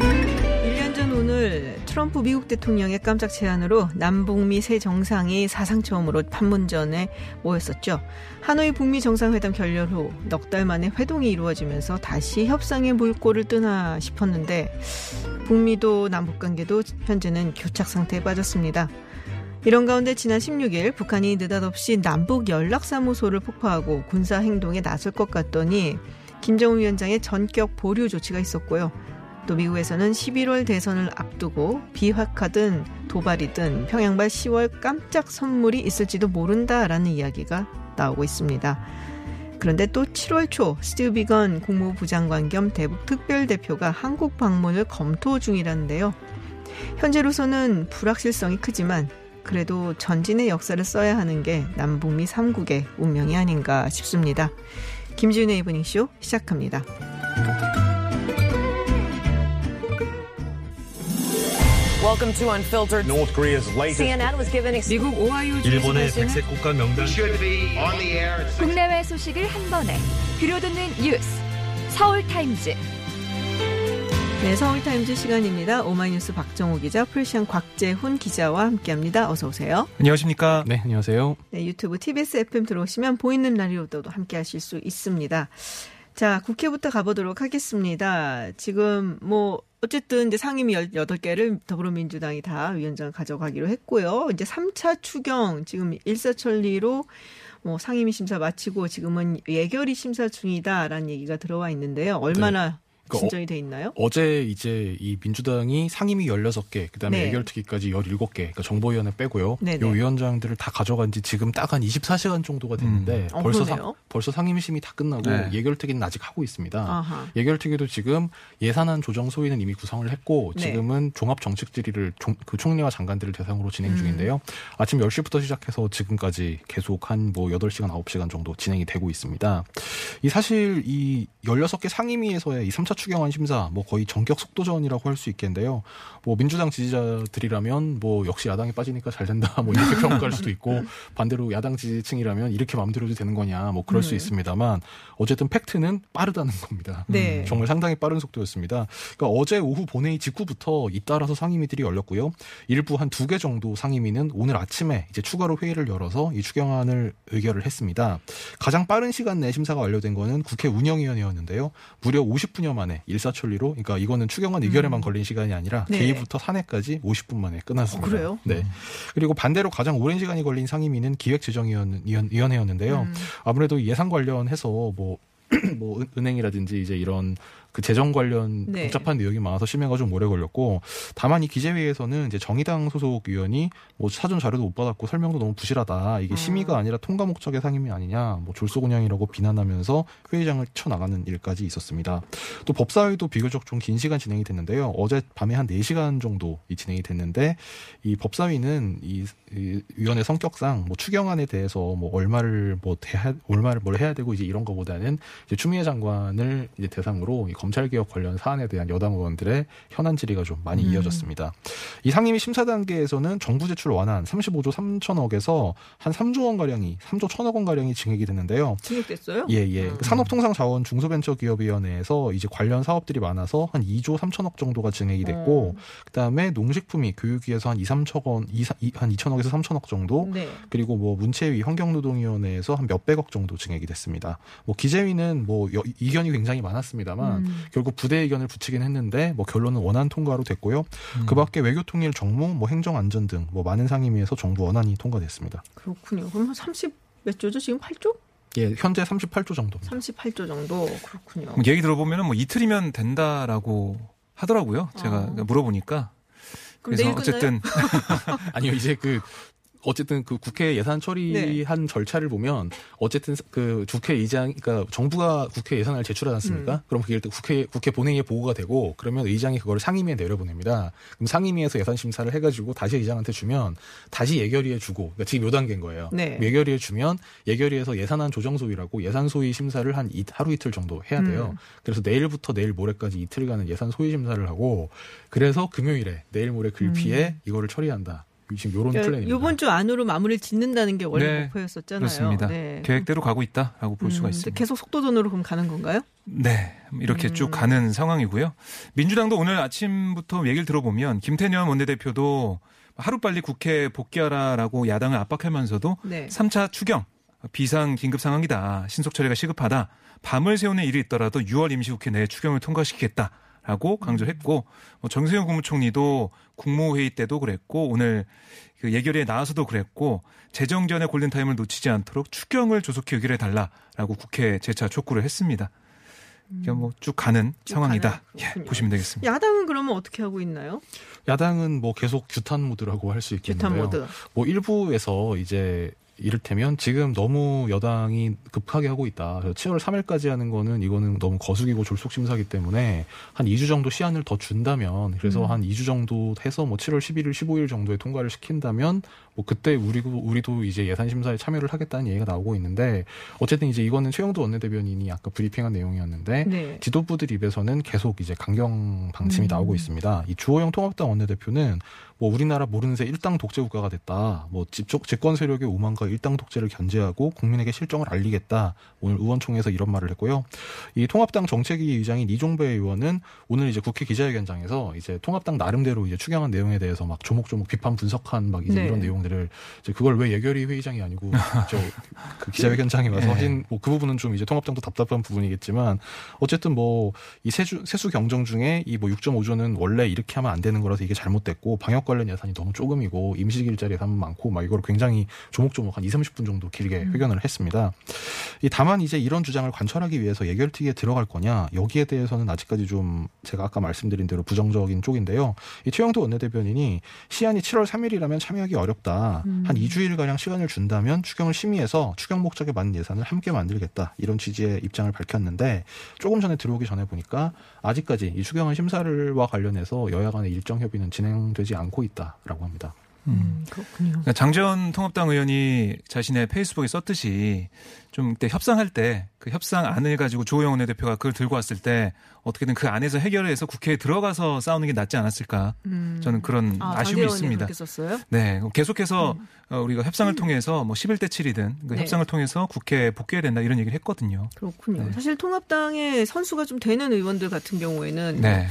1년 전 오늘 트럼프 미국 대통령의 깜짝 제안으로 남북미 세 정상이 사상 처음으로 판문점에 모였었죠. 하노이 북미 정상회담 결렬 후 넉 달 만에 회동이 이루어지면서 다시 협상의 물꼬를 뜨나 싶었는데 북미도 남북관계도 현재는 교착 상태에 빠졌습니다. 이런 가운데 지난 16일 북한이 느닷없이 남북연락사무소를 폭파하고 군사행동에 나설 것 같더니 김정은 위원장의 전격 보류 조치가 있었고요. 또 미국에서는 11월 대선을 앞두고 비핵화든 도발이든 평양발 10월 깜짝 선물이 있을지도 모른다라는 이야기가 나오고 있습니다. 그런데 또 7월 초 스티브 비건 국무부 장관 겸 대북 특별대표가 한국 방문을 검토 중이라는데요. 현재로서는 불확실성이 크지만 그래도 전진의 역사를 써야 하는 게 남북미 3국의 운명이 아닌가 싶습니다. 김지윤의 이브닝쇼 시작합니다. Welcome to Unfiltered. North Korea's latest. CNN was given. 미국 오하이오 주 일본의 백색 국가 명단. 국내외 소식을 한 번에 들려듣는 뉴스. 서울타임즈. 네, 서울타임즈 시간입니다. 오마이뉴스 박정호 기자, 풀시안 곽재훈 기자와 함께합니다. 어서 오세요. 안녕하십니까. 네, 안녕하세요. 네, 유튜브 TBS FM 들어오시면 보이는 라디오도 함께하실 수 있습니다. 자, 국회부터 가보도록 하겠습니다. 지금 뭐 어쨌든 이제 상임위 8개를 더불어민주당이 다 위원장 가져가기로 했고요. 이제 3차 추경 지금 일사천리로 뭐 상임위 심사 마치고 지금은 예결위 심사 중이다라는 얘기가 들어와 있는데요. 얼마나 네. 진전이 돼 있나요? 어제 이제 이 민주당이 상임위 16개, 그다음에 네. 예결특위까지 17개, 그러니까 정보위원회 빼고요. 네네. 요 위원장들을 다 가져간 지 지금 딱 한 24시간 정도가 됐는데 벌써 상임심이 다 끝나고 네. 예결특위는 아직 하고 있습니다. 아하. 예결특위도 지금 예산안 조정 소위는 이미 구성을 했고 네. 지금은 종합정책질의를 그 총리와 장관들을 대상으로 진행 중인데요. 아침 10시부터 시작해서 지금까지 계속 한 뭐 8시간, 9시간 정도 진행이 되고 있습니다. 이 사실 이 16개 상임위에서의 이 3차 추경안 심사 뭐 거의 전격 속도전이라고 할 수 있겠는데요. 뭐 민주당 지지자들이라면 뭐 역시 야당에 빠지니까 잘 된다 뭐 이렇게 평가할 수도 있고 반대로 야당 지지층이라면 이렇게 마음대로 해도 되는 거냐 뭐 그럴 수 있습니다만 어쨌든 팩트는 빠르다는 겁니다. 네. 정말 상당히 빠른 속도였습니다. 그러니까 어제 오후 본회의 직후부터 잇따라서 상임위들이 열렸고요. 일부 한 2개 정도 상임위는 오늘 아침에 이제 추가로 회의를 열어서 이 추경안을 의결을 했습니다. 가장 빠른 시간 내 심사가 완료된 거는 국회 운영위원회였는데요. 무려 50분여 만에 일사천리로, 그러니까 이거는 추경안 의결에만 걸린 시간이 아니라 네. 개의부터 산회까지 50분 만에 끝났습니다. 그래요? 네. 그리고 반대로 가장 오랜 시간이 걸린 상임위는 기획재정위원회였는데요. 아무래도 예산 관련해서 뭐 은행이라든지 이제 이런 그 재정 관련 네. 복잡한 내용이 많아서 심의가 좀 오래 걸렸고, 다만 이 기재회에서는 이제 정의당 소속 의원이 뭐 사전 자료도 못 받았고 설명도 너무 부실하다, 이게 심의가 아니라 통과 목적의 상임위 아니냐, 뭐 졸속운영이라고 비난하면서 회의장을 쳐나가는 일까지 있었습니다. 또 법사위도 비교적 좀 긴 시간 진행이 됐는데요. 어제 밤에 한 4시간 정도 진행이 됐는데, 이 법사위는 이 위원회 성격상 뭐 추경안에 대해서 뭐 얼마를 해야 되고 이제 이런 거보다는 이제 추미애 장관을 이제 대상으로 검찰개혁 관련 사안에 대한 여당 의원들의 현안 질의가 좀 많이 이어졌습니다. 이 상임위 심사 단계에서는 정부 제출 완한 35조 3천억에서 한 3조 1천억 원가량이 증액이 됐는데요. 증액됐어요? 예. 산업통상자원 중소벤처기업위원회에서 이제 관련 사업들이 많아서 한 2조 3천억 정도가 증액이 됐고, 그다음에 농식품이 교육위에서 한 2천억에서 3천억 정도, 네. 그리고 뭐 문체위, 환경노동위원회에서 한 몇백억 정도 증액이 됐습니다. 뭐 기재위는 뭐 이견이 굉장히 많았습니다만 결국 부대 의견을 붙이긴 했는데 뭐 결론은 원안 통과로 됐고요. 그 밖에 외교통일, 정무, 뭐 행정안전 등 뭐 많은 상임위에서 정부 원안이 통과됐습니다. 그렇군요. 그럼 30 몇 조죠? 지금 8조? 예, 현재 38조 정도입니다. 38조 정도. 그렇군요. 얘기 들어보면 뭐 이틀이면 된다라고 하더라고요. 제가 물어보니까. 그래서 어쨌든 아니요, 이제 그 어쨌든 그 국회 예산 처리한 네. 절차를 보면 어쨌든 그 국회의장, 그러니까 정부가 국회 예산을 제출하지 않습니까? 그럼 그게 일단 국회 본회의에 보고가 되고 그러면 의장이 그걸 상임위에 내려보냅니다. 그럼 상임위에서 예산 심사를 해가지고 다시 의장한테 주면 다시 예결위에 주고, 그러니까 지금 요 단계인 거예요. 네. 예결위에 주면 예결위에서 예산안 조정소위라고 예산 소위 심사를 한 하루 이틀 정도 해야 돼요. 그래서 내일부터 내일 모레까지 이틀간은 예산 소위 심사를 하고 그래서 금요일에 내일 모레 글피에 이거를 처리한다. 지금 요런 플랜입니다. 이번 주 안으로 마무리를 짓는다는 게 원래 네, 목표였었잖아요. 그렇습니다. 네. 계획대로 가고 있다라고 볼 수가 있습니다. 계속 속도전으로 그럼 가는 건가요? 네. 이렇게 쭉 가는 상황이고요. 민주당도 오늘 아침부터 얘기를 들어보면 김태년 원내대표도 하루빨리 국회 복귀하라라고 야당을 압박하면서도 네. 3차 추경, 비상 긴급 상황이다. 신속 처리가 시급하다. 밤을 새우는 일이 있더라도 6월 임시국회 내에 추경을 통과시키겠다. 라고 강조했고 정세영 국무총리도 국무회의 때도 그랬고 오늘 그 예결위에 나와서도 그랬고 재정전의 골든타임을 놓치지 않도록 추경을 조속히 의결해달라라고 국회에 재차 촉구를 했습니다. 뭐 쭉 가는 상황이다. 예, 보시면 되겠습니다. 야당은 그러면 어떻게 하고 있나요? 야당은 뭐 계속 규탄 모드라고 할 수 있겠는데요. 규탄 모드. 뭐 일부에서 이제 이를테면 지금 너무 여당이 급하게 하고 있다. 7월 3일까지 하는 거는 이거는 너무 거수기고 졸속심사기 때문에 한 2주 정도 시한을 더 준다면 그래서 한 2주 정도 해서 뭐 7월 11일, 15일 정도에 통과를 시킨다면 뭐 그때 우리도 이제 예산심사에 참여를 하겠다는 얘기가 나오고 있는데 어쨌든 이제 이거는 최영도 원내대변인이 아까 브리핑한 내용이었는데 네. 지도부들 입에서는 계속 이제 강경 방침이 나오고 있습니다. 이 주호영 통합당 원내대표는 뭐 우리나라 모르는 새 일당 독재 국가가 됐다. 뭐 집권 세력의 오만과 일당 독재를 견제하고 국민에게 실정을 알리겠다. 오늘 의원총회에서 이런 말을 했고요. 이 통합당 정책위 의장인 이종배 의원은 오늘 이제 국회 기자회견장에서 이제 통합당 나름대로 이제 추경한 내용에 대해서 막 조목조목 비판 분석한 막 이제 네. 이런 내용들을 이제 그걸 왜 예결위 회의장이 아니고 그 기자회견장에 와서 네. 하신 뭐 그 부분은 좀 이제 통합당도 답답한 부분이겠지만 어쨌든 뭐 이 세수 경정 중에 이 뭐 6.5조는 원래 이렇게 하면 안 되는 거라서 이게 잘못됐고 방역 관련 예산이 너무 조금이고 임시 길자리 예산은 많고 막 이걸 굉장히 조목조목 한 20-30분 정도 길게 회견을 했습니다. 다만 이제 이런 주장을 관철하기 위해서 예결특위에 들어갈 거냐 여기에 대해서는 아직까지 좀 제가 아까 말씀드린 대로 부정적인 쪽인데요. 이 최영도 원내대변인이 시한이 7월 3일이라면 참여하기 어렵다. 한 2주일가량 시간을 준다면 추경을 심의해서 추경 목적에 맞는 예산을 함께 만들겠다. 이런 취지의 입장을 밝혔는데 조금 전에 들어오기 전에 보니까 아직까지 이 추경안 심사와 관련해서 여야 간의 일정 협의는 진행되지 않고 있다라고 합니다. 그렇군요. 장제원 통합당 의원이 자신의 페이스북에 썼듯이 좀 그때 협상할 때 그 협상 안을 가지고 조호영 원내대표가 그걸 들고 왔을 때 어떻게든 그 안에서 해결해서 국회에 들어가서 싸우는 게 낫지 않았을까 저는 그런 아쉬움이 있습니다. 네, 계속해서 우리가 협상을 통해서 뭐 11대 7이든 그 네. 협상을 통해서 국회에 복귀해야 된다 이런 얘기를 했거든요. 그렇군요. 네. 사실 통합당의 선수가 좀 되는 의원들 같은 경우에는 네.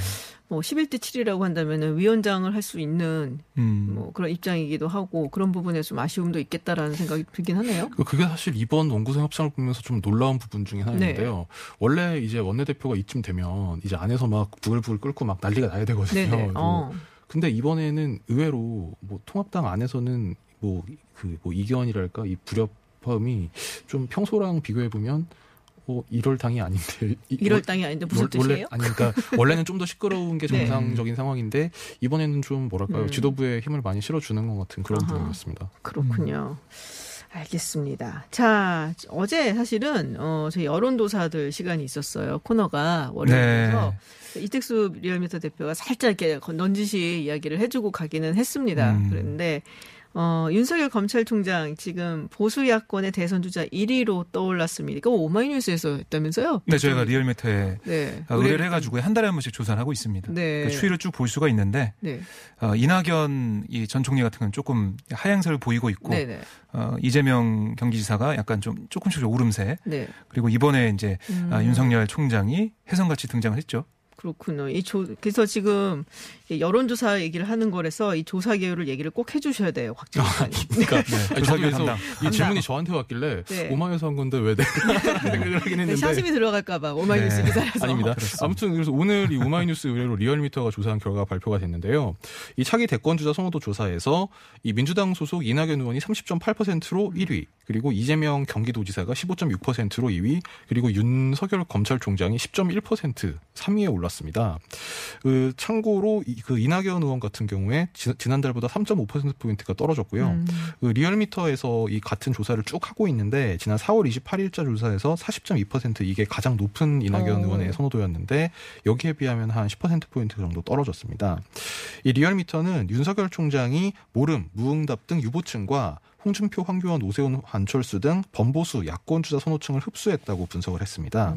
뭐 11대 7이라고 한다면은 위원장을 할 수 있는 뭐 그런 입장이기도 하고 그런 부분에 좀 아쉬움도 있겠다라는 생각이 들긴 하네요. 그게 사실 이번 원구성 협상을 보면서 좀 놀라운 부분 중에 하나인데요. 네. 원래 이제 원내대표가 이쯤 되면 이제 안에서 막 부글부글 끓고 막 난리가 나야 되거든요. 근데 이번에는 의외로 뭐 통합당 안에서는 뭐 그 이견이랄까 이 불협화음이 좀 평소랑 비교해 보면. 이럴 당이 아닌데 무슨 뜻이에요? 그러니까 원래는 좀 더 시끄러운 게 정상적인 네. 상황인데 이번에는 좀 뭐랄까요 지도부에 힘을 많이 실어주는 것 같은 그런 분위기였습니다. 그렇군요. 알겠습니다. 자 어제 사실은 저희 여론조사들 시간이 있었어요. 코너가 월요일에서 네. 이택수 리얼미터 대표가 살짝 이렇게 넌지시 이야기를 해주고 가기는 했습니다. 그런데 윤석열 검찰총장 지금 보수 야권의 대선 주자 1위로 떠올랐습니다. 그거 오마이뉴스에서 했다면서요? 네, 저희가 리얼미터에 네. 의뢰를 해가지고 한 달에 한 번씩 조사를 하고 있습니다. 네. 그 추이를 쭉 볼 수가 있는데 네. 이낙연 전 총리 같은 건 조금 하향세를 보이고 있고 네. 이재명 경기지사가 약간 좀 조금씩 오름세 네. 그리고 이번에 이제 윤석열 총장이 해성같이 등장을 했죠. 그렇군요. 그래서 지금 여론조사 얘기를 하는 거라서 이 조사 개요를 얘기를 꼭 해주셔야 돼요, 곽지사님. 그러니까 네, 조사 개요 담당. 이 질문이 저한테 왔길래 네. 오마이뉴스 한 건데 왜 내가 생각을 하긴 했는데. 샤심이 들어갈까봐 오마이뉴스 기사라서. 아닙니다. 그렇습니다. 아무튼 그래서 오늘 이 오마이뉴스 의뢰로 리얼미터가 조사한 결과가 발표가 됐는데요. 이 차기 대권 주자 선호도 조사에서 이 민주당 소속 이낙연 의원이 30.8%로 1위. 그리고 이재명 경기도지사가 15.6%로 2위, 그리고 윤석열 검찰총장이 10.1% 3위에 올랐습니다. 참고로 그 이낙연 의원 같은 경우에 지난달보다 3.5%포인트가 떨어졌고요. 리얼미터에서 이 같은 조사를 쭉 하고 있는데 지난 4월 28일자 조사에서 40.2% 이게 가장 높은 이낙연 의원의 선호도였는데 여기에 비하면 한 10%포인트 정도 떨어졌습니다. 이 리얼미터는 윤석열 총장이 모름, 무응답 등 유보층과 홍준표, 황교안, 오세훈, 안철수 등 범보수, 야권주자 선호층을 흡수했다고 분석을 했습니다.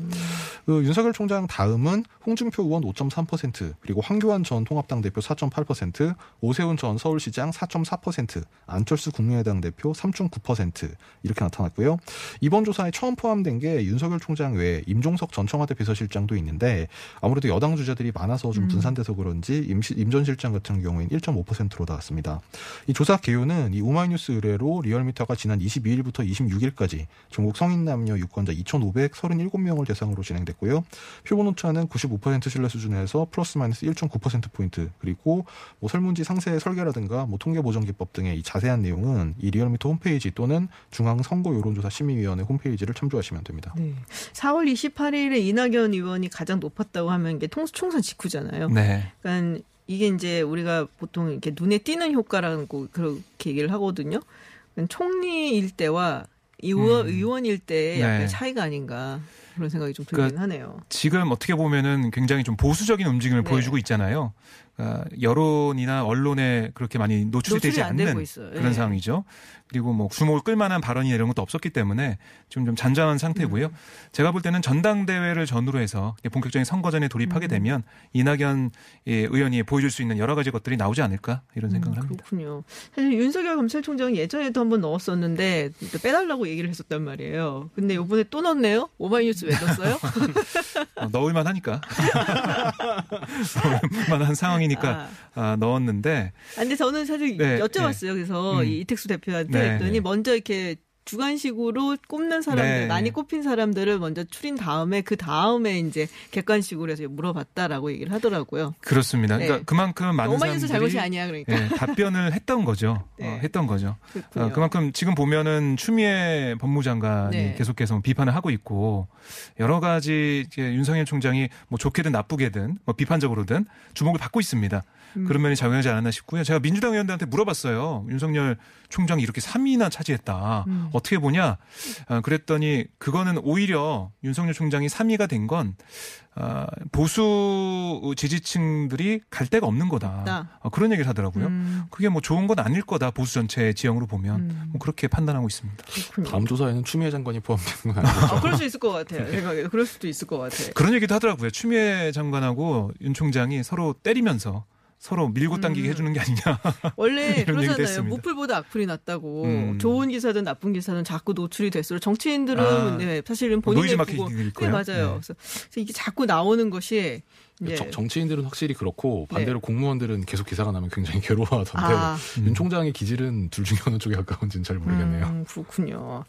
윤석열 총장 다음은 홍준표 의원 5.3%, 그리고 황교안 전 통합당 대표 4.8%, 오세훈 전 서울시장 4.4%, 안철수 국민의당 대표 3.9% 이렇게 나타났고요. 이번 조사에 처음 포함된 게 윤석열 총장 외에 임종석 전 청와대 비서실장도 있는데 아무래도 여당 주자들이 많아서 좀 분산돼서 그런지 임 전 실장 같은 경우에는 1.5%로 나왔습니다. 이 조사 개요는 이 오마이뉴스 의뢰로 리얼미터가 지난 22일부터 26일까지 전국 성인 남녀 유권자 2,537명을 대상으로 진행됐고요. 표본 오차는 95% 신뢰 수준에서 플러스 마이너스 1.9%포인트, 그리고 뭐 설문지 상세 설계라든가 뭐 통계 보정 기법 등의 이 자세한 내용은 이 리얼미터 홈페이지 또는 중앙선거 여론조사 심의위원회 홈페이지를 참조하시면 됩니다. 네. 4월 28일에 이낙연 의원이 가장 높았다고 하면 이게 총선 직후잖아요. 네. 그러니까 이게 이제 우리가 보통 이렇게 눈에 띄는 효과라고 그렇게 얘기를 하거든요. 총리일 때와 의원일 때의 약간 차이가 아닌가 그런 생각이 좀 들긴 하네요. 지금 어떻게 보면은 굉장히 좀 보수적인 움직임을 보여주고 있잖아요. 그러니까 여론이나 언론에 그렇게 많이 노출이 되지 않는 그런 상황이죠. 그리고 뭐 주목을 끌만한 발언이나 이런 것도 없었기 때문에 지금 좀 잔잔한 상태고요. 제가 볼 때는 전당대회를 전후로 해서 본격적인 선거전에 돌입하게 되면 이낙연 의원이 보여줄 수 있는 여러 가지 것들이 나오지 않을까 이런 생각을 합니다. 그렇군요. 사실 윤석열 검찰총장 예전에도 한번 넣었었는데 빼달라고 얘기를 했었단 말이에요. 근데 이번에 또 넣었네요. 오마이뉴스 왜 넣었어요? 넣을만 하니까. 넣을만한 상황이니까 넣었는데. 근데 저는 사실 여쭤봤어요. 그래서 이택수 대표한테 했더니 먼저 이렇게 주관식으로 꼽는 사람들, 많이 꼽힌 사람들을 먼저 추린 다음에 그 다음에 이제 객관식으로 해서 물어봤다라고 얘기를 하더라고요. 그렇습니다. 그러니까 그만큼 많은 사람들이 잘못이 아니야, 그러니까. 답변을 했던 거죠. 했던 거죠. 그만큼 지금 보면은 추미애 법무장관이 계속해서 비판을 하고 있고 여러 가지 이제 윤석열 총장이 뭐 좋게든 나쁘게든 뭐 비판적으로든 주목을 받고 있습니다. 그런 면이 작용하지 않았나 싶고요. 제가 민주당 의원들한테 물어봤어요. 윤석열 총장이 이렇게 3위나 차지했다. 어떻게 보냐? 그랬더니 그거는 오히려 윤석열 총장이 3위가 된 건 보수 지지층들이 갈 데가 없는 거다. 그런 얘기를 하더라고요. 그게 뭐 좋은 건 아닐 거다. 보수 전체 지형으로 보면 뭐 그렇게 판단하고 있습니다. 그렇군요. 다음 조사에는 추미애 장관이 포함되는 건 아니죠? 그럴 수 있을 것 같아요. 생각에 그럴 수도 있을 것 같아요. 그런 얘기도 하더라고요. 추미애 장관하고 윤 총장이 서로 때리면서 서로 밀고 당기게 해주는 게 아니냐. 원래 그러잖아요. 무풀보다 악플이 낫다고. 좋은 기사든 나쁜 기사든 자꾸 노출이 될수록 정치인들은 사실은 본인들 보고. 맞아요. 그래서 이게 자꾸 나오는 것이. 정치인들은 확실히 그렇고 반대로 공무원들은 계속 기사가 나면 굉장히 괴로워하던데 윤 총장의 기질은 둘 중에 어느 쪽에 가까운지는 잘 모르겠네요. 그렇군요.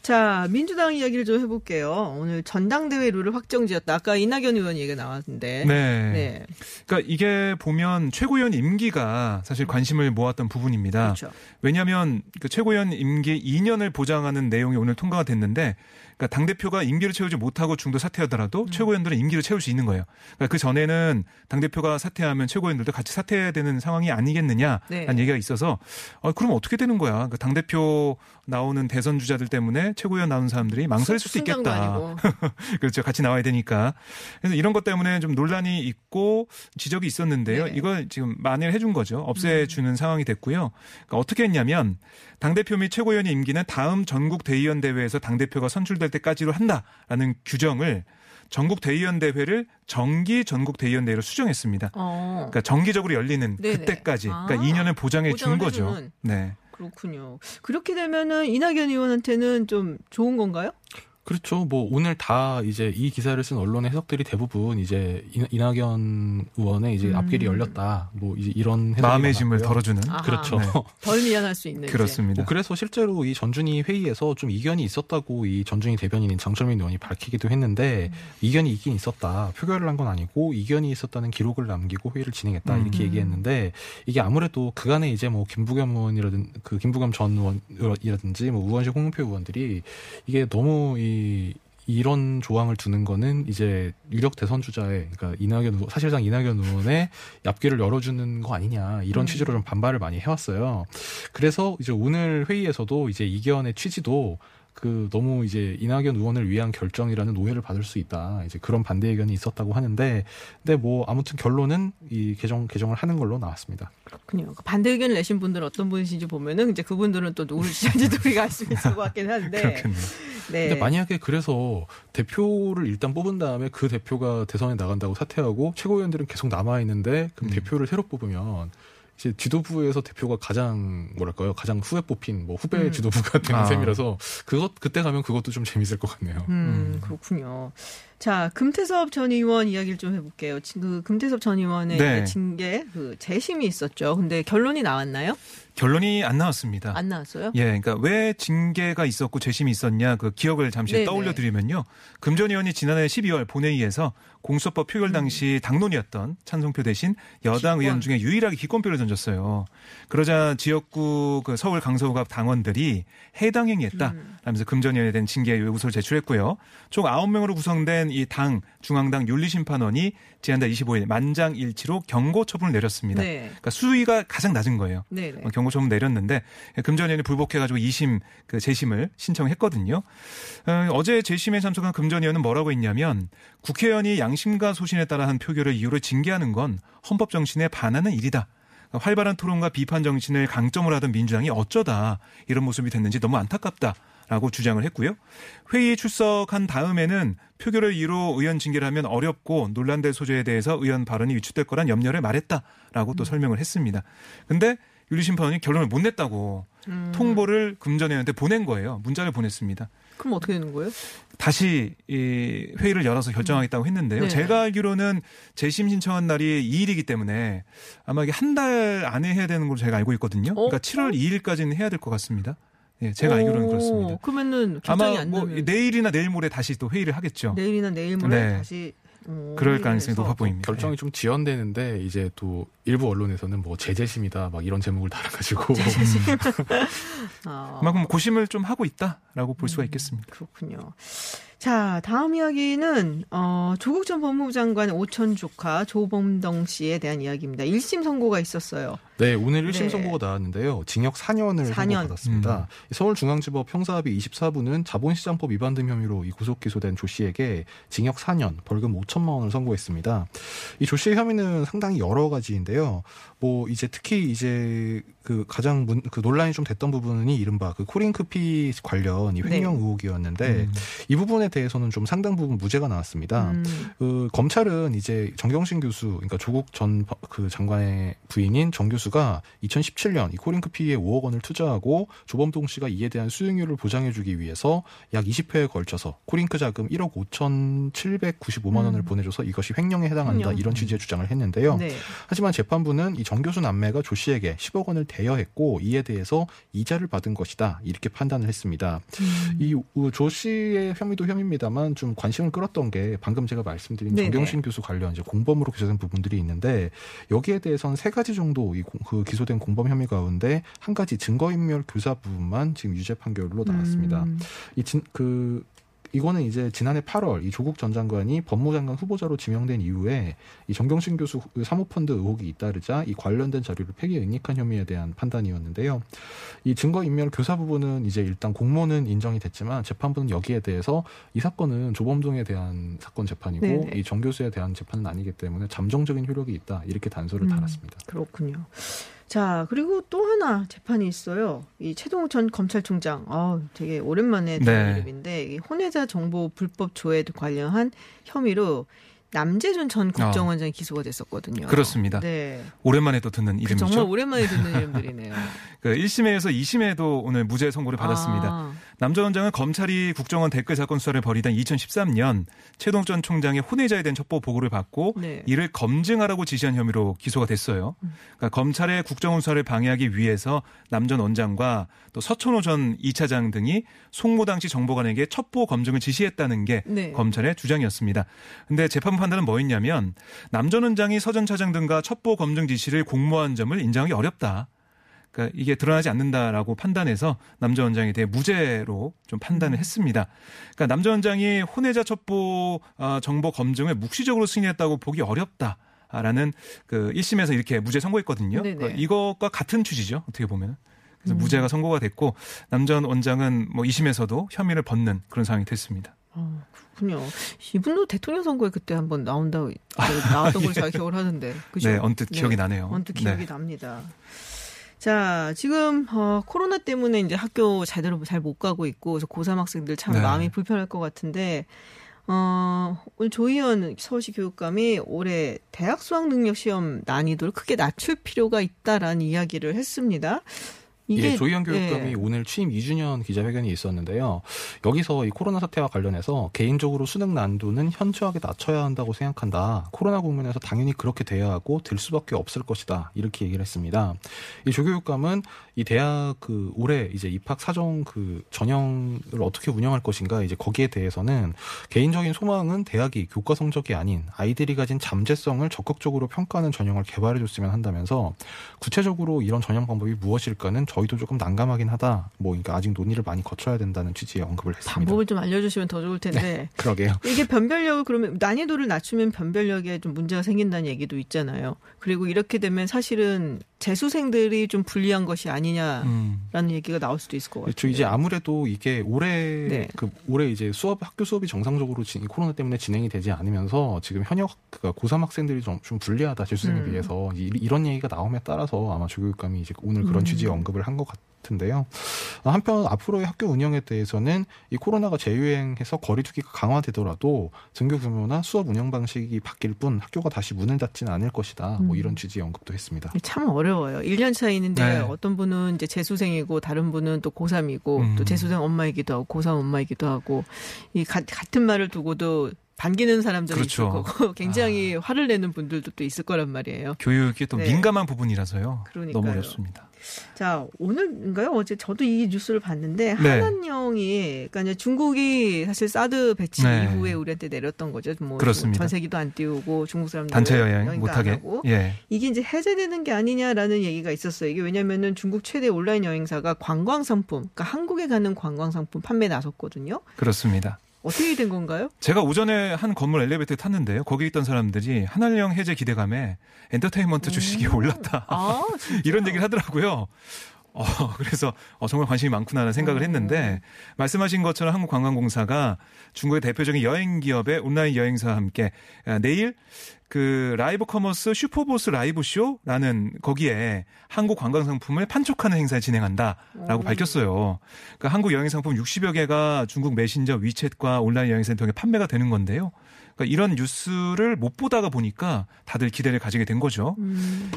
자, 민주당 이야기를 좀 해볼게요. 오늘 전당대회 룰을 확정지었다. 아까 이낙연 의원 얘기가 나왔는데. 네. 그러니까 이게 보면 최고위원 임기가 사실 관심을 모았던 부분입니다. 그렇죠. 왜냐하면 그 최고위원 임기 2년을 보장하는 내용이 오늘 통과가 됐는데 그러니까 당대표가 임기를 채우지 못하고 중도 사퇴하더라도 최고위원들은 임기를 채울 수 있는 거예요. 그러니까 그 전에는 당대표가 사퇴하면 최고위원들도 같이 사퇴해야 되는 상황이 아니겠느냐라는 얘기가 있어서 그럼 어떻게 되는 거야. 그러니까 당대표 나오는 대선 주자들 때문에 최고위원 나온 사람들이 망설일 수도 있겠다. 그렇죠. 같이 나와야 되니까. 그래서 이런 것 때문에 좀 논란이 있고 지적이 있었는데요. 이걸 지금 만회를 해준 거죠. 없애주는 상황이 됐고요. 그러니까 어떻게 했냐면 당대표 및 최고위원의 임기는 다음 전국 대의원 대회에서 당대표가 선출될 때까지로 한다라는 규정을 전국 대의원 대회를 정기 전국 대의원 대회로 수정했습니다. 그러니까 정기적으로 열리는 그때까지. 그러니까 2년을 보장해 준 거죠. 네. 그렇군요. 그렇게 되면은 이낙연 의원한테는 좀 좋은 건가요? 그렇죠. 뭐 오늘 다 이제 이 기사를 쓴 언론의 해석들이 대부분 이제 이낙연 의원의 이제 앞길이 열렸다. 뭐 이제 이런 해석이 마음의 짐을 덜어주는. 아하. 그렇죠. 네. 덜 미안할 수 있는. 그렇습니다. 뭐 그래서 실제로 이 전준희 회의에서 좀 이견이 있었다고 이 전준희 대변인인 장철민 의원이 밝히기도 했는데 이견이 있긴 있었다. 표결을 한 건 아니고 이견이 있었다는 기록을 남기고 회의를 진행했다 이렇게 얘기했는데 이게 아무래도 그간에 이제 뭐 김부겸 전 의원이라든지 뭐 우원식 홍문표 의원들이 이게 너무 이런 조항을 두는 거는 이제 유력 대선 주자의 그러니까 사실상 이낙연 의원의 앞길을 열어주는 거 아니냐 이런 취지로 좀 반발을 많이 해왔어요. 그래서 이제 오늘 회의에서도 이제 이견의 취지도 너무 이제 이낙연 의원을 위한 결정이라는 오해를 받을 수 있다. 이제 그런 반대 의견이 있었다고 하는데, 근데 뭐 아무튼 결론은 이 개정을 하는 걸로 나왔습니다. 그렇군요. 반대 의견을 내신 분들 어떤 분이신지 보면은 이제 그분들은 또 누굴 지지하는지 우리가 알 수 있을 것 같긴 한데. 그렇겠네요. 네. 근데 만약에 그래서 대표를 일단 뽑은 다음에 그 대표가 대선에 나간다고 사퇴하고 최고위원들은 계속 남아 있는데 그럼 대표를 새로 뽑으면. 이제 지도부에서 대표가 가장 후에 뽑힌 뭐 후배 지도부가 되는 셈이라서 그때 가면 그것도 좀 재밌을 것 같네요. 그렇군요. 자, 금태섭 전 의원 이야기를 좀 해볼게요. 금태섭 전 의원의 네. 징계 재심이 있었죠. 근데 결론이 나왔나요? 결론이 안 나왔습니다. 안 나왔어요? 예, 그러니까 왜 징계가 있었고 재심이 있었냐 그 기억을 잠시 네네. 떠올려드리면요. 금 전 의원이 지난해 12월 본회의에서 공수처법 표결 당시 당론이었던 찬성표 대신 여당 의원 중에 유일하게 기권표를 던졌어요. 그러자 지역구 서울 강서구갑 당원들이 해당 행위했다라면서 금 전 의원에 대한 징계 요구서를 제출했고요. 총 9명으로 구성된 이 당 중앙당 윤리심판원이 지난달 25일 만장일치로 경고 처분을 내렸습니다. 네. 그러니까 수위가 가장 낮은 거예요. 네. 경고 처분 내렸는데 금 전 의원이 불복해가지고 2심 재심을 신청했거든요. 어제 재심에 참석한 금 전 의원은 뭐라고 했냐면 국회의원이 양심과 소신에 따라 한 표결을 이유로 징계하는 건 헌법 정신에 반하는 일이다. 활발한 토론과 비판 정신을 강점으로 하던 민주당이 어쩌다 이런 모습이 됐는지 너무 안타깝다. 라고 주장을 했고요. 회의에 출석한 다음에는 표결을 이유로 의원 징계를 하면 어렵고 논란될 소재에 대해서 의원 발언이 위축될 거란 염려를 말했다라고 또 설명을 했습니다. 그런데 윤리심판원이 결론을 못 냈다고 통보를 금 전 의원한테 보낸 거예요. 문자를 보냈습니다. 그럼 어떻게 되는 거예요? 다시 이 회의를 열어서 결정하겠다고 했는데요. 네. 제가 알기로는 재심 신청한 날이 2일이기 때문에 아마 이게 한 달 안에 해야 되는 걸로 제가 알고 있거든요. 그러니까 7월 2일까지는 해야 될 것 같습니다. 예, 제가 알기로는 그렇습니다. 그러면은 결정이 아마 뭐 내일이나 내일 모레 다시 또 회의를 하겠죠. 내일이나 내일 모레 네. 다시. 그럴 가능성이 높아 보입니다. 결정이 좀 지연되는데 이제 또 일부 언론에서는 뭐 재심이다 막 이런 제목을 달아가지고 그만큼 고심을 좀 하고 있다라고 볼 수가 있겠습니다. 그렇군요. 자, 다음 이야기는 조국 전 법무부 장관의 오촌 조카 조범동 씨에 대한 이야기입니다. 1심 선고가 있었어요. 네, 오늘 1심 선고가 나왔는데요. 징역 4년을 선고받았습니다. 서울중앙지법 형사합의 24부는 자본시장법 위반 등 혐의로 구속 기소된 조 씨에게 징역 4년, 벌금 5천만 원을 선고했습니다. 이 조 씨의 혐의는 상당히 여러 가지인데요. 뭐 이제 특히 이제 가장 논란이 좀 됐던 부분이 이른바 코링크피 관련 이 횡령 의혹이었는데 이 부분에 대해서는 좀 상당 부분 무죄가 나왔습니다. 검찰은 이제 정경심 교수, 그러니까 조국 전 장관의 부인인 정 교수가 2017년 이 코링크피에 5억 원을 투자하고 조범동 씨가 이에 대한 수익률을 보장해주기 위해서 약 20회에 걸쳐서 코링크 자금 1억 5,795만 원을 보내줘서 이것이 횡령에 해당한다 이런 취지의 주장을 했는데요. 네. 하지만 재판부는 이 정 교수 남매가 조 씨에게 10억 원을 대여했고 이에 대해서 이자를 받은 것이다 이렇게 판단을 했습니다. 이 조 씨의 혐의도 혐의입니다만 좀 관심을 끌었던 게 방금 제가 말씀드린 정경심 교수 관련 이제 공범으로 기소된 부분들이 있는데 여기에 대해서는 3가지 정도 그 기소된 공범 혐의 가운데 한 가지 증거인멸 교사 부분만 지금 유죄 판결로 나왔습니다. 이거는 이제 지난해 8월 이 조국 전 장관이 법무장관 후보자로 지명된 이후에 이 정경심 교수 사모펀드 의혹이 잇따르자 이 관련된 자료를 폐기 은닉한 혐의에 대한 판단이었는데요. 이 증거인멸 교사 부분은 이제 일단 공모는 인정이 됐지만 재판부는 여기에 대해서 이 사건은 조범동에 대한 사건 재판이고 이 정 교수에 대한 재판은 아니기 때문에 잠정적인 효력이 있다 이렇게 단서를 달았습니다. 그렇군요. 자, 그리고 또 하나 재판이 있어요. 이 최동욱 전 검찰총장, 되게 오랜만에 듣는 이름인데 이 혼외자 정보 불법 조회 관련한 혐의로 남재준 전 국정원장이 기소가 됐었거든요. 그렇습니다. 네. 오랜만에 또 듣는 이름이죠. 정말 오랜만에 듣는 이름들이네요. 1심에서 2심에도 오늘 무죄 선고를 받았습니다. 남 전 원장은 검찰이 국정원 댓글 사건 수사를 벌이던 2013년 최동 전 총장의 혼외자에 대한 첩보 보고를 받고 네. 이를 검증하라고 지시한 혐의로 기소가 됐어요. 그러니까 검찰의 국정원 수사를 방해하기 위해서 남 전 원장과 또 서천호 전 2차장 등이 송모 당시 정보관에게 첩보 검증을 지시했다는 게 네. 검찰의 주장이었습니다. 그런데 재판 판단은 뭐였냐면 남 전 원장이 서 전 차장 등과 첩보 검증 지시를 공모한 점을 인정하기 어렵다. 그러니까 이게 드러나지 않는다라고 판단해서 남 전 원장에 대해 무죄로 좀 판단을 했습니다. 그러니까 남 전 원장이 혼외자 첩보 정보 검증을 묵시적으로 승인했다고 보기 어렵다라는 그 1심에서 이렇게 무죄 선고했거든요. 그러니까 이것과 같은 취지죠. 어떻게 보면. 그래서 무죄가 선고가 됐고 남 전 원장은 뭐 2심에서도 혐의를 벗는 그런 상황이 됐습니다. 그렇군요. 이분도 대통령 선거에 그때 한번 나왔던 걸 잘 기억을 하는데. 그죠? 네, 언뜻 기억이 나네요. 언뜻 기억이 납니다. 자, 지금 코로나 때문에 이제 학교 제대로 잘 못 가고 있고 그래서 고3 학생들 참 마음이 불편할 것 같은데 오늘 조희연 서울시 교육감이 올해 대학 수학 능력 시험 난이도를 크게 낮출 필요가 있다라는 이야기를 했습니다. 예, 조희연 교육감이 오늘 취임 2주년 기자회견이 있었는데요. 여기서 이 코로나 사태와 관련해서 개인적으로 수능 난도는 현저하게 낮춰야 한다고 생각한다. 코로나 국면에서 당연히 그렇게 돼야 하고 될 수밖에 없을 것이다. 이렇게 얘기를 했습니다. 이 조 교육감은 이 대학 올해 이제 입학 사정 전형을 어떻게 운영할 것인가 이제 거기에 대해서는 개인적인 소망은 대학이 교과 성적이 아닌 아이들이 가진 잠재성을 적극적으로 평가하는 전형을 개발해줬으면 한다면서 구체적으로 이런 전형 방법이 무엇일까는 저희도 조금 난감하긴 하다. 그러니까 아직 논의를 많이 거쳐야 된다는 취지의 언급을 했습니다. 방법을 좀 알려주시면 더 좋을 텐데. 네, 그러게요. 이게 변별력을 그러면 난이도를 낮추면 변별력에 좀 문제가 생긴다는 얘기도 있잖아요. 그리고 이렇게 되면 사실은 재수생들이 좀 불리한 것이 아니냐라는 얘기가 나올 수도 있을 것 같아요. 그렇죠. 이제 아무래도 이게 올해 올해 이제 학교 수업이 정상적으로 코로나 때문에 진행이 되지 않으면서 지금 현역 고3 학생들이 좀 불리하다 재수생에 비해서 이런 얘기가 나옴에 따라서 아마 조 교육감이 이제 오늘 그런 취지의 언급을 한 것 같은데요. 한편 앞으로의 학교 운영에 대해서는 이 코로나가 재유행해서 거리 두기가 강화되더라도 등교 규모나 수업 운영 방식이 바뀔 뿐 학교가 다시 문을 닫지는 않을 것이다. 뭐 이런 취지의 언급도 했습니다. 참 어려워요. 1년 차이는데 어떤 분은 이제 재수생이고 다른 분은 또 고3이고 또 재수생 엄마이기도 하고 고3 엄마이기도 하고 이 같은 말을 두고도 반기는 사람들이 있을 거고 굉장히 화를 내는 분들도 또 있을 거란 말이에요. 교육이 또 민감한 부분이라서요. 그러니까요. 너무 어렵습니다. 자, 오늘인가요? 어제 저도 이 뉴스를 봤는데 한한령이 그러니까 중국이 사실 사드 배치 이후에 우리한테 내렸던 거죠. 뭐 전세기도 안 띄우고 중국 사람들 단체 여행 못하게 하고 이게 이제 해제되는 게 아니냐라는 얘기가 있었어요. 이게 왜냐하면은 중국 최대 온라인 여행사가 관광 상품, 그러니까 한국에 가는 관광 상품 판매 나섰거든요. 그렇습니다. 어떻게 된 건가요? 제가 오전에 한 건물 엘리베이터에 탔는데요. 거기 있던 사람들이 한한령 해제 기대감에 엔터테인먼트 주식이 올랐다. 이런 얘기를 하더라고요. 그래서 정말 관심이 많구나라는 생각을 했는데 말씀하신 것처럼 한국관광공사가 중국의 대표적인 여행기업의 온라인 여행사와 함께 내일 그 라이브 커머스 슈퍼보스 라이브 쇼라는 거기에 한국 관광 상품을 판촉하는 행사를 진행한다라고 밝혔어요. 그러니까 한국 여행 상품 60여 개가 중국 메신저 위챗과 온라인 여행사를 통해 판매가 되는 건데요. 그러니까 이런 뉴스를 못 보다가 보니까 다들 기대를 가지게 된 거죠.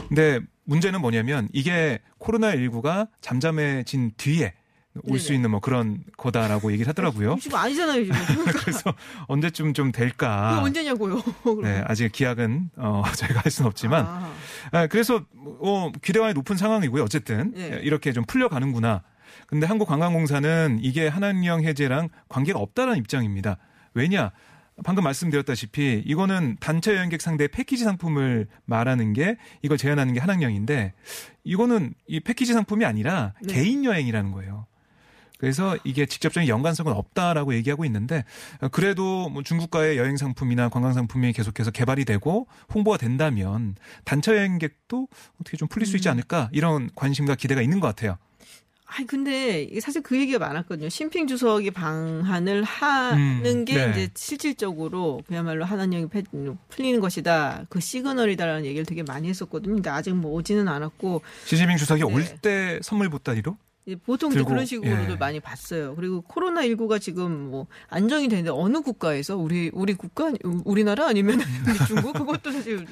근데 문제는 뭐냐면 이게 코로나19가 잠잠해진 뒤에 올 수 있는 뭐 그런 거다라고 얘기를 하더라고요. 지금 아니잖아요. 지금. 그래서 언제쯤 좀 될까. 그게 언제냐고요. 네, 아직 기약은 저희가 할 수는 없지만. 그래서 기대감이 높은 상황이고요. 어쨌든 이렇게 좀 풀려가는구나. 근데 한국관광공사는 이게 한한령 해제랑 관계가 없다라는 입장입니다. 왜냐. 방금 말씀드렸다시피 이거는 단체 여행객 상대 패키지 상품을 말하는 게 이걸 제한하는 게 한한령인데 이거는 이 패키지 상품이 아니라 개인 여행이라는 거예요. 그래서 이게 직접적인 연관성은 없다라고 얘기하고 있는데 그래도 뭐 중국과의 여행 상품이나 관광 상품이 계속해서 개발이 되고 홍보가 된다면 단체 여행객도 어떻게 좀 풀릴 수 있지 않을까 이런 관심과 기대가 있는 것 같아요. 아니 근데 사실 그 얘기가 많았거든요. 심핑 주석이 방한을 하는 게 이제 실질적으로 그야말로 한한령이 풀리는 것이다. 그 시그널이다라는 얘기를 되게 많이 했었거든요. 근데 아직 뭐 오지는 않았고. 시진핑 주석이 올 때 선물 보따리로 보통 들고, 그런 식으로도 예. 많이 봤어요. 그리고 코로나19가 지금 뭐 안정이 되는데 어느 국가에서 우리 국가 우리나라 아니면 중국 그것도 사실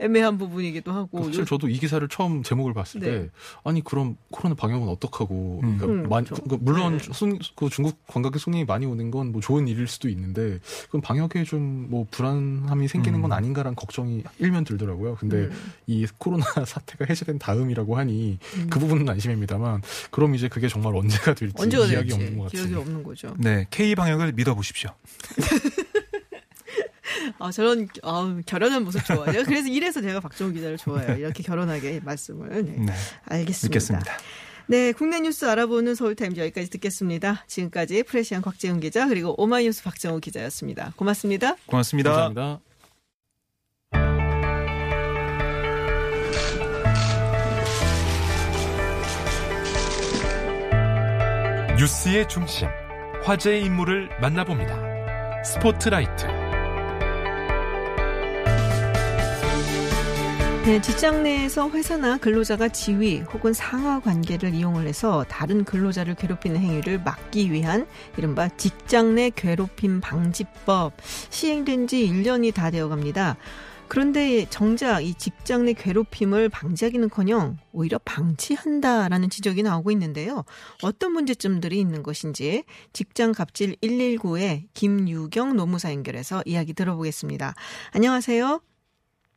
애매한 부분이기도 하고. 사실 저도 이 기사를 처음 제목을 봤을 네. 때 아니 그럼 코로나 방역은 어떡하고 그러니까 많이, 그렇죠. 그러니까 물론 네. 그 중국 관광객 손님이 많이 오는 건 뭐 좋은 일일 수도 있는데 그럼 방역에 좀 뭐 불안함이 생기는 건 아닌가라는 걱정이 일면 들더라고요. 근데 이 코로나 사태가 해제된 다음이라고 하니 그 부분은 안심입니다만 그럼 이제 그게 정말 언제가 될지 기약이 없는 것 같아요. 기약이 없는 거죠. 네, K 방역을 믿어보십시오. 아 저런 결연한 모습 좋아요. 그래서 이래서 제가 박정우 기자를 좋아해요. 이렇게 결연하게 말씀을 네. 네, 알겠습니다. 듣겠습니다. 네, 국내 뉴스 알아보는 서울타임 여기까지 듣겠습니다. 지금까지 프레시안 곽재훈 기자 그리고 오마이뉴스 박정우 기자였습니다. 고맙습니다. 고맙습니다. 감사합니다. 뉴스의 중심, 화제의 인물을 만나봅니다. 스포트라이트. 네, 직장 내에서 회사나 근로자가 지위 혹은 상하 관계를 이용을 해서 다른 근로자를 괴롭히는 행위를 막기 위한 이른바 직장 내 괴롭힘 방지법 시행된 지 1년이 다 되어갑니다. 그런데 정작 이 직장 내 괴롭힘을 방지하기는커녕 오히려 방치한다라는 지적이 나오고 있는데요. 어떤 문제점들이 있는 것인지 직장 갑질 119의 김유경 노무사 연결해서 이야기 들어보겠습니다. 안녕하세요.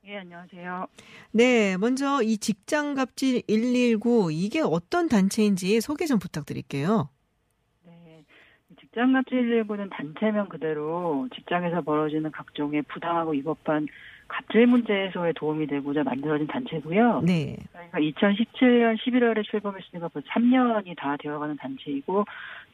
예, 네, 안녕하세요. 네, 먼저 이 직장 갑질 119 이게 어떤 단체인지 소개 좀 부탁드릴게요. 직장 갑질 119는 단체명 그대로 직장에서 벌어지는 각종의 부당하고 위법한 갑질 문제 해소에 도움이 되고자 만들어진 단체고요. 네. 그러니까 2017년 11월에 출범했으니까 벌써 3년이 다 되어가는 단체이고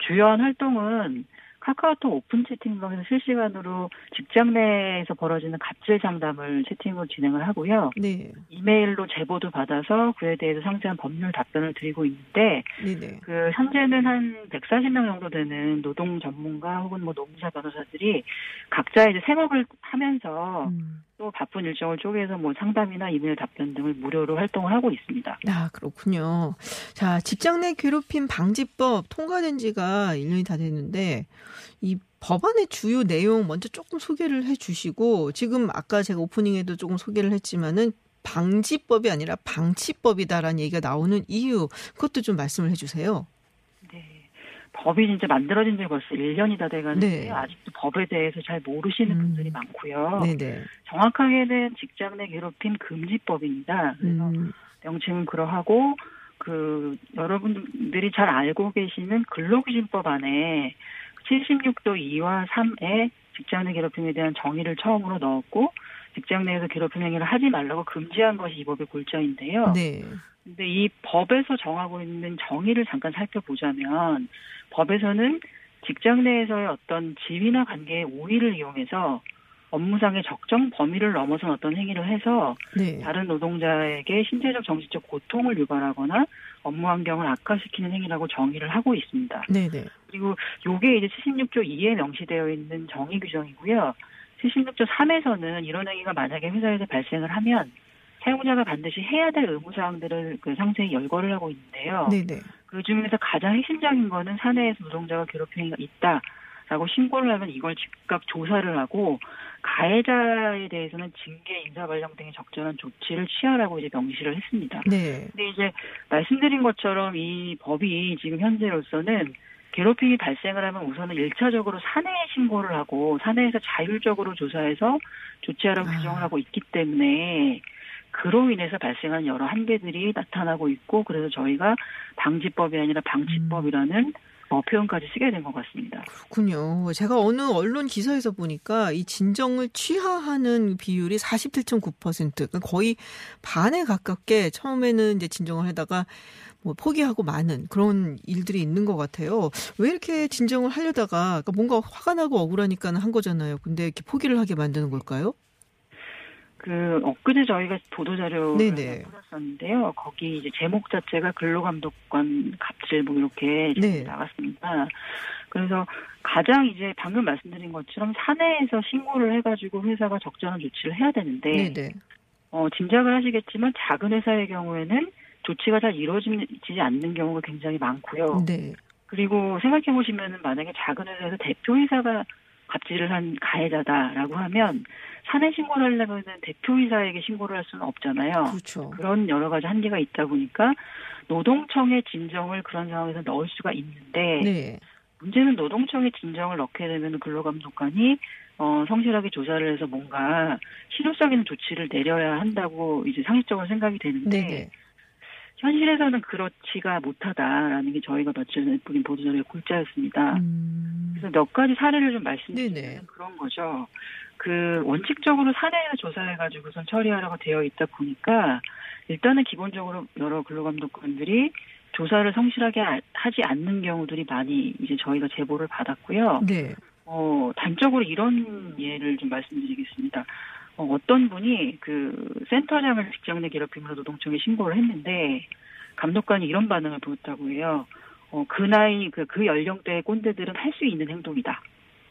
주연 활동은 카카오톡 오픈 채팅방에서 실시간으로 직장 내에서 벌어지는 갑질 상담을 채팅으로 진행을 하고요. 네. 이메일로 제보도 받아서 그에 대해서 상세한 법률 답변을 드리고 있는데 네네. 그 현재는 한 140명 정도 되는 노동 전문가 혹은 뭐 노무사 변호사들이 각자 이제 생업을 하면서 또 바쁜 일정을 쪼개서 뭐 상담이나 이메일 답변 등을 무료로 활동을 하고 있습니다. 아, 그렇군요. 자, 직장 내 괴롭힘 방지법 통과된 지가 1년이 다 됐는데 이 법안의 주요 내용 먼저 조금 소개를 해 주시고 지금 아까 제가 오프닝에도 조금 소개를 했지만은 방지법이 아니라 방치법이다라는 얘기가 나오는 이유 그것도 좀 말씀을 해 주세요. 법이 진짜 만들어진 지 벌써 1년이 다 돼가는데 네. 아직도 법에 대해서 잘 모르시는 분들이 많고요. 네네. 정확하게는 직장 내 괴롭힘 금지법입니다. 그래서 명칭은 그러하고 그 여러분들이 잘 알고 계시는 근로기준법 안에 76조 2와 3에 직장 내 괴롭힘에 대한 정의를 처음으로 넣었고 직장 내에서 괴롭힘 행위를 하지 말라고 금지한 것이 이 법의 골자인데요. 네. 근데 이 법에서 정하고 있는 정의를 잠깐 살펴보자면 법에서는 직장 내에서의 어떤 지위나 관계의 오해를 이용해서 업무상의 적정 범위를 넘어선 어떤 행위를 해서 네. 다른 노동자에게 신체적, 정신적 고통을 유발하거나 업무 환경을 악화시키는 행위라고 정의를 하고 있습니다. 네네. 그리고 이게 이제 76조 2에 명시되어 있는 정의 규정이고요. 76조 3에서는 이런 행위가 만약에 회사에서 발생을 하면 사용자가 반드시 해야 될 의무사항들을 그 상세히 열거를 하고 있는데요. 네네. 그중에서 가장 핵심적인 거는 사내에서 노동자가 괴롭힘이 있다라고 신고를 하면 이걸 즉각 조사를 하고 가해자에 대해서는 징계, 인사발령 등의 적절한 조치를 취하라고 이제 명시를 했습니다. 네. 근데 이제 말씀드린 것처럼 이 법이 지금 현재로서는 괴롭힘이 발생을 하면 우선은 1차적으로 사내에 신고를 하고 사내에서 자율적으로 조사해서 조치하라고 규정을 하고 있기 때문에 그로 인해서 발생한 여러 한계들이 나타나고 있고 그래서 저희가 방지법이 아니라 방치법이라는 표현까지 쓰게 된 것 같습니다. 그렇군요. 제가 어느 언론 기사에서 보니까 이 진정을 취하하는 비율이 47.9% 그러니까 거의 반에 가깝게 처음에는 이제 진정을 하다가 뭐 포기하고 마는 그런 일들이 있는 것 같아요. 왜 이렇게 진정을 하려다가 그러니까 뭔가 화가 나고 억울하니까 한 거잖아요. 근데 이렇게 포기를 하게 만드는 걸까요? 엊그제 저희가 보도자료를 풀었었는데요. 거기 이제 제목 자체가 근로감독관 갑질 뭐 이렇게 네. 나갔습니다. 그래서 가장 이제 방금 말씀드린 것처럼 사내에서 신고를 해가지고 회사가 적절한 조치를 해야 되는데, 짐작을 하시겠지만 작은 회사의 경우에는 조치가 잘 이루어지지 않는 경우가 굉장히 많고요. 네. 그리고 생각해 보시면 만약에 작은 회사에서 대표이사가 갑질을 한 가해자다라고 하면 사내 신고를 하려면 대표이사에게 신고를 할 수는 없잖아요. 그렇죠. 그런 여러 가지 한계가 있다 보니까 노동청의 진정을 그런 상황에서 넣을 수가 있는데 네. 문제는 노동청의 진정을 넣게 되면 근로감독관이 성실하게 조사를 해서 뭔가 실효성 있는 조치를 내려야 한다고 이제 상식적으로 생각이 되는데 네네. 현실에서는 그렇지가 못하다라는 게 저희가 며칠 전에 보긴 보도자료의 골자였습니다. 그래서 몇 가지 사례를 좀 말씀드리면 그런 거죠. 그 원칙적으로 사내에서 조사해가지고선 처리하라고 되어 있다 보니까 일단은 기본적으로 여러 근로감독관들이 조사를 성실하게 하지 않는 경우들이 많이 이제 저희가 제보를 받았고요. 네. 단적으로 이런 예를 좀 말씀드리겠습니다. 어떤 분이 그 센터장을 직장 내 괴롭힘으로 노동청에 신고를 했는데 감독관이 이런 반응을 보였다고 해요. 그 나이 그 연령대의 꼰대들은 할 수 있는 행동이다.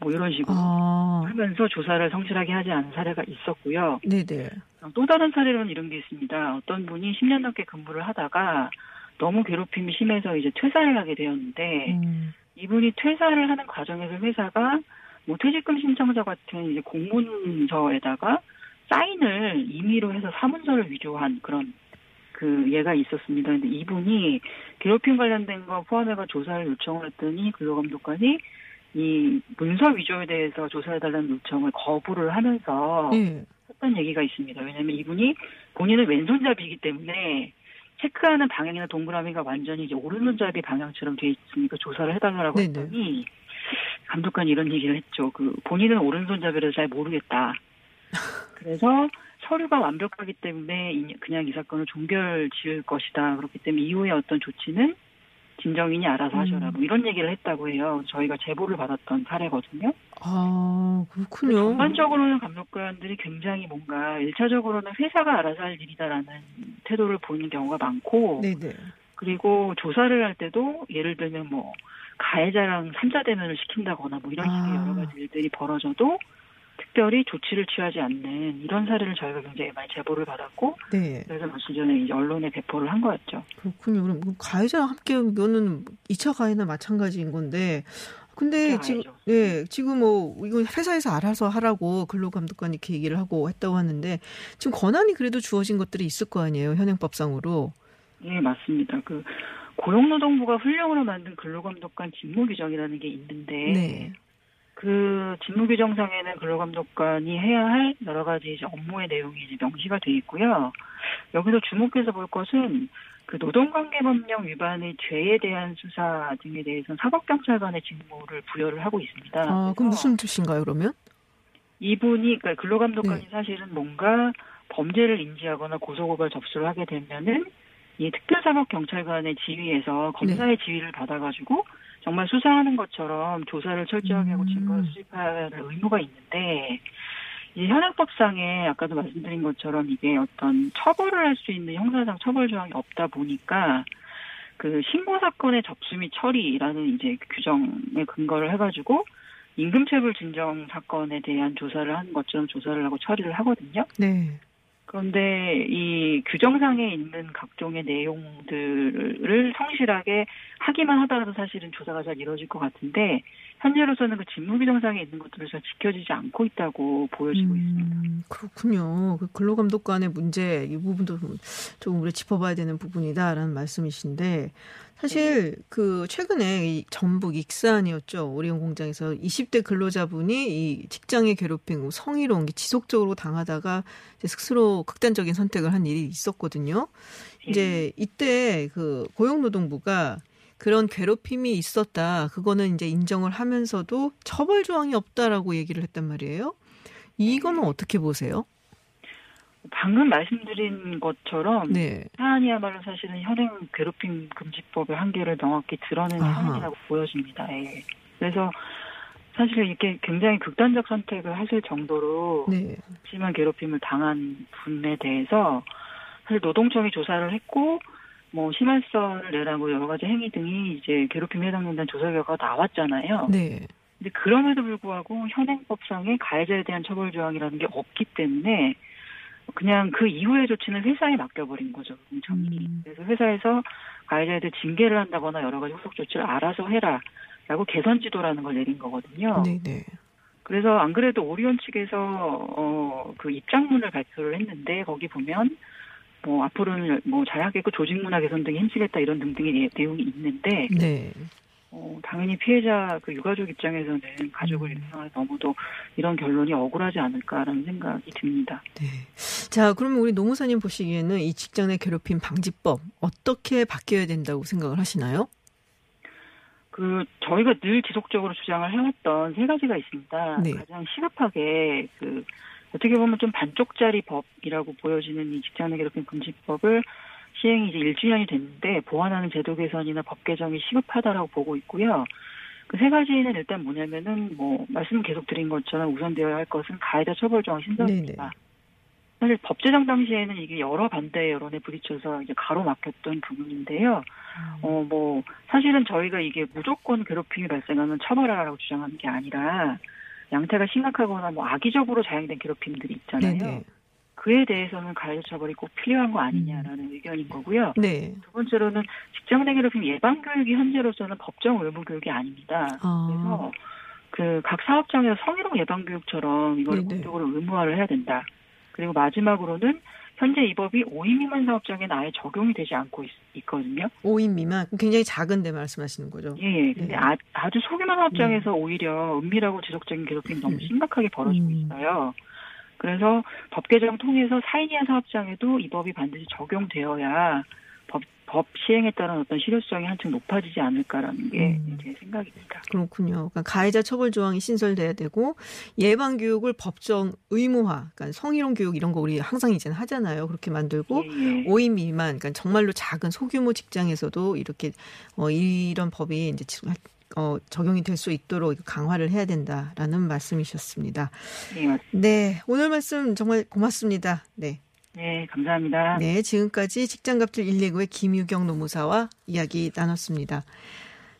뭐 이런 식으로 하면서 조사를 성실하게 하지 않은 사례가 있었고요. 네네. 또 다른 사례로는 이런 게 있습니다. 어떤 분이 10년 넘게 근무를 하다가 너무 괴롭힘이 심해서 이제 퇴사를 하게 되었는데 이분이 퇴사를 하는 과정에서 회사가 뭐 퇴직금 신청서 같은 이제 공문서에다가 사인을 임의로 해서 사문서를 위조한 그런 그 예가 있었습니다. 근데 이분이 괴롭힘 관련된 거 포함해서 조사를 요청을 했더니 근로감독관이 이 문서 위조에 대해서 조사해달라는 요청을 거부를 하면서 했던 얘기가 있습니다. 왜냐하면 이분이 본인은 왼손잡이이기 때문에 체크하는 방향이나 동그라미가 완전히 이제 오른손잡이 방향처럼 돼 있으니까 조사를 해달라고 했더니 감독관이 이런 얘기를 했죠. 그 본인은 오른손잡이라서 잘 모르겠다. 그래서 서류가 완벽하기 때문에 그냥 이 사건을 종결 지을 것이다. 그렇기 때문에 이후에 어떤 조치는 진정인이 알아서 하셔라. 뭐 이런 얘기를 했다고 해요. 저희가 제보를 받았던 사례거든요. 아, 그렇군요. 전반적으로는 감독관들이 굉장히 뭔가 1차적으로는 회사가 알아서 할 일이다라는 태도를 보이는 경우가 많고 네네. 그리고 조사를 할 때도 예를 들면 뭐 가해자랑 3자 대면을 시킨다거나 뭐 이런 식의 여러 가지 일들이 벌어져도 특별히 조치를 취하지 않는 이런 사례를 저희가 굉장히 많이 제보를 받았고 네. 그래서 며칠 전에 이제 언론에 배포를 한 거였죠. 그렇군요. 그럼 가해자와 함께 이거는 2차 가해나 마찬가지인 건데 근데 지금 예, 지금 이건 회사에서 알아서 하라고 근로감독관이 이렇게 얘기를 하고 했다고 하는데 지금 권한이 그래도 주어진 것들이 있을 거 아니에요. 현행법상으로. 예, 맞습니다. 그 고용노동부가 훈령으로 만든 근로감독관 직무규정이라는 게 있는데 네. 그 직무규정상에는 근로감독관이 해야 할 여러 가지 이제 업무의 내용이 이제 명시가 돼 있고요. 여기서 주목해서 볼 것은 그 노동관계법령 위반의 죄에 대한 수사 등에 대해서는 사법경찰관의 직무를 부여를 하고 있습니다. 아, 그럼 무슨 뜻인가요, 그러면? 이분이 그러니까 근로감독관이 네. 사실은 뭔가 범죄를 인지하거나 고소고발 접수를 하게 되면은 이 특별사법경찰관의 지휘에서 검사의 네. 지휘를 받아가지고 정말 수사하는 것처럼 조사를 철저하게 하고 증거를 수집할 의무가 있는데 이 현행법상에 아까도 말씀드린 것처럼 이게 어떤 처벌을 할 수 있는 형사상 처벌 조항이 없다 보니까 그 신고 사건의 접수 및 처리라는 이제 규정에 근거를 해가지고 임금체불 진정 사건에 대한 조사를 하는 것처럼 조사를 하고 처리를 하거든요. 네. 그런데 이 규정상에 있는 각종의 내용들을 성실하게 하기만 하더라도 사실은 조사가 잘 이루어질 것 같은데 현재로서는 그 직무규정상에 있는 것들을 잘 지켜지지 않고 있다고 보여지고 있습니다. 그렇군요. 그 근로감독관의 문제 이 부분도 조금 우리 짚어봐야 되는 부분이다라는 말씀이신데 사실 네. 그 최근에 이 전북 익산이었죠. 오리온 공장에서 20대 근로자분이 이 직장의 괴롭힘, 성희롱 지속적으로 당하다가 이제 스스로 극단적인 선택을 한 일이 있었거든요. 네. 이제 이때 그 고용노동부가 그런 괴롭힘이 있었다. 그거는 이제 인정을 하면서도 처벌 조항이 없다라고 얘기를 했단 말이에요. 이거는 어떻게 보세요? 방금 말씀드린 것처럼 네. 사안이야말로 사실은 현행 괴롭힘 금지법의 한계를 명확히 드러낸 사안이라고 보여집니다. 예. 그래서 사실 이렇게 굉장히 극단적 선택을 하실 정도로 네. 심한 괴롭힘을 당한 분에 대해서 사실 노동청이 조사를 했고 뭐 심할서를 내라고 여러 가지 행위 등이 이제 괴롭힘에 해당된다는 조사 결과가 나왔잖아요. 네. 근데 그럼에도 불구하고 현행법상에 가해자에 대한 처벌 조항이라는 게 없기 때문에 그냥 그 이후의 조치는 회사에 맡겨버린 거죠. 그래서 회사에서 가해자에 징계를 한다거나 여러 가지 후속 조치를 알아서 해라라고 개선 지도라는 걸 내린 거거든요. 네네. 그래서 안 그래도 오리온 측에서 그 입장문을 발표를 했는데 거기 보면 뭐 앞으로는 뭐 잘하겠고 조직 문화 개선 등에 힘쓰겠다 이런 등등의 내용이 있는데 네. 당연히 피해자 그 유가족 입장에서는 가족을 잃은 상황에 너무도 이런 결론이 억울하지 않을까라는 생각이 듭니다. 네. 자, 그러면 우리 노무사님 보시기에는 이 직장 내 괴롭힘 방지법 어떻게 바뀌어야 된다고 생각을 하시나요? 그 저희가 늘 지속적으로 주장을 해왔던 세 가지가 있습니다. 네. 가장 시급하게 그 어떻게 보면 좀 반쪽짜리 법이라고 보여지는 이 직장 내 괴롭힘 금지법을 시행이 이제 1주년이 됐는데 보완하는 제도 개선이나 법 개정이 시급하다라고 보고 있고요. 그 세 가지는 일단 뭐냐면은 뭐 말씀 계속 드린 것처럼 우선되어야 할 것은 가해자 처벌 조항 신설입니다. 네네. 사실 법 제정 당시에는 이게 여러 반대 여론에 부딪혀서 이제 가로막혔던 부분인데요. 뭐 사실은 저희가 이게 무조건 괴롭힘이 발생하면 처벌하라고 주장하는 게 아니라 양태가 심각하거나 뭐 악의적으로 자행된 괴롭힘들이 있잖아요. 네네. 그에 대해서는 가해자 처벌이 꼭 필요한 거 아니냐라는 의견인 거고요. 네. 두 번째로는 직장 내 괴롭힘 예방 교육이 현재로서는 법정 의무 교육이 아닙니다. 그래서 그 각 사업장에서 성희롱 예방 교육처럼 이걸 공적으로 의무화를 해야 된다. 그리고 마지막으로는 현재 이 법이 5인 미만 사업장에는 아예 적용이 되지 않고 있거든요. 5인 미만? 굉장히 작은 데 말씀하시는 거죠? 예. 근데 아주 소규모 사업장에서 오히려 은밀하고 지속적인 괴롭힘이 너무 심각하게 벌어지고 있어요. 그래서 법 개정 통해서 4인 이하 사업장에도 이 법이 반드시 적용되어야 법 시행에 따른 어떤 실효성이 한층 높아지지 않을까라는 게 제 생각입니다. 그렇군요. 그러니까 가해자 처벌 조항이 신설돼야 되고 예방 교육을 법정 의무화, 그러니까 성희롱 교육 이런 거 우리 항상 이제는 하잖아요. 그렇게 만들고 5인 미만, 그러니까 정말로 작은 소규모 직장에서도 이렇게 이런 법이 이제 적용이 될 수 있도록 강화를 해야 된다라는 말씀이셨습니다. 네, 네, 오늘 말씀 정말 고맙습니다. 네. 네, 감사합니다. 네, 지금까지 직장갑질 119의 김유경 노무사와 이야기 나눴습니다.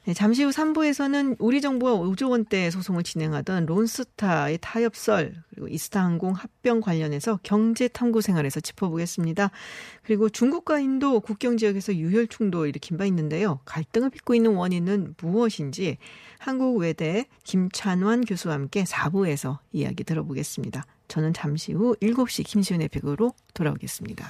네, 잠시 후 3부에서는 우리 정부와 5조 원대 소송을 진행하던 론스타의 타협설, 그리고 이스타항공 합병 관련해서 경제탐구 생활에서 짚어보겠습니다. 그리고 중국과 인도 국경 지역에서 유혈 충돌이 일으킨 바 있는데요. 갈등을 빚고 있는 원인은 무엇인지 한국외대 김찬환 교수와 함께 4부에서 이야기 들어보겠습니다. 저는 잠시 후 7시 김시윤의 팩으로 돌아오겠습니다.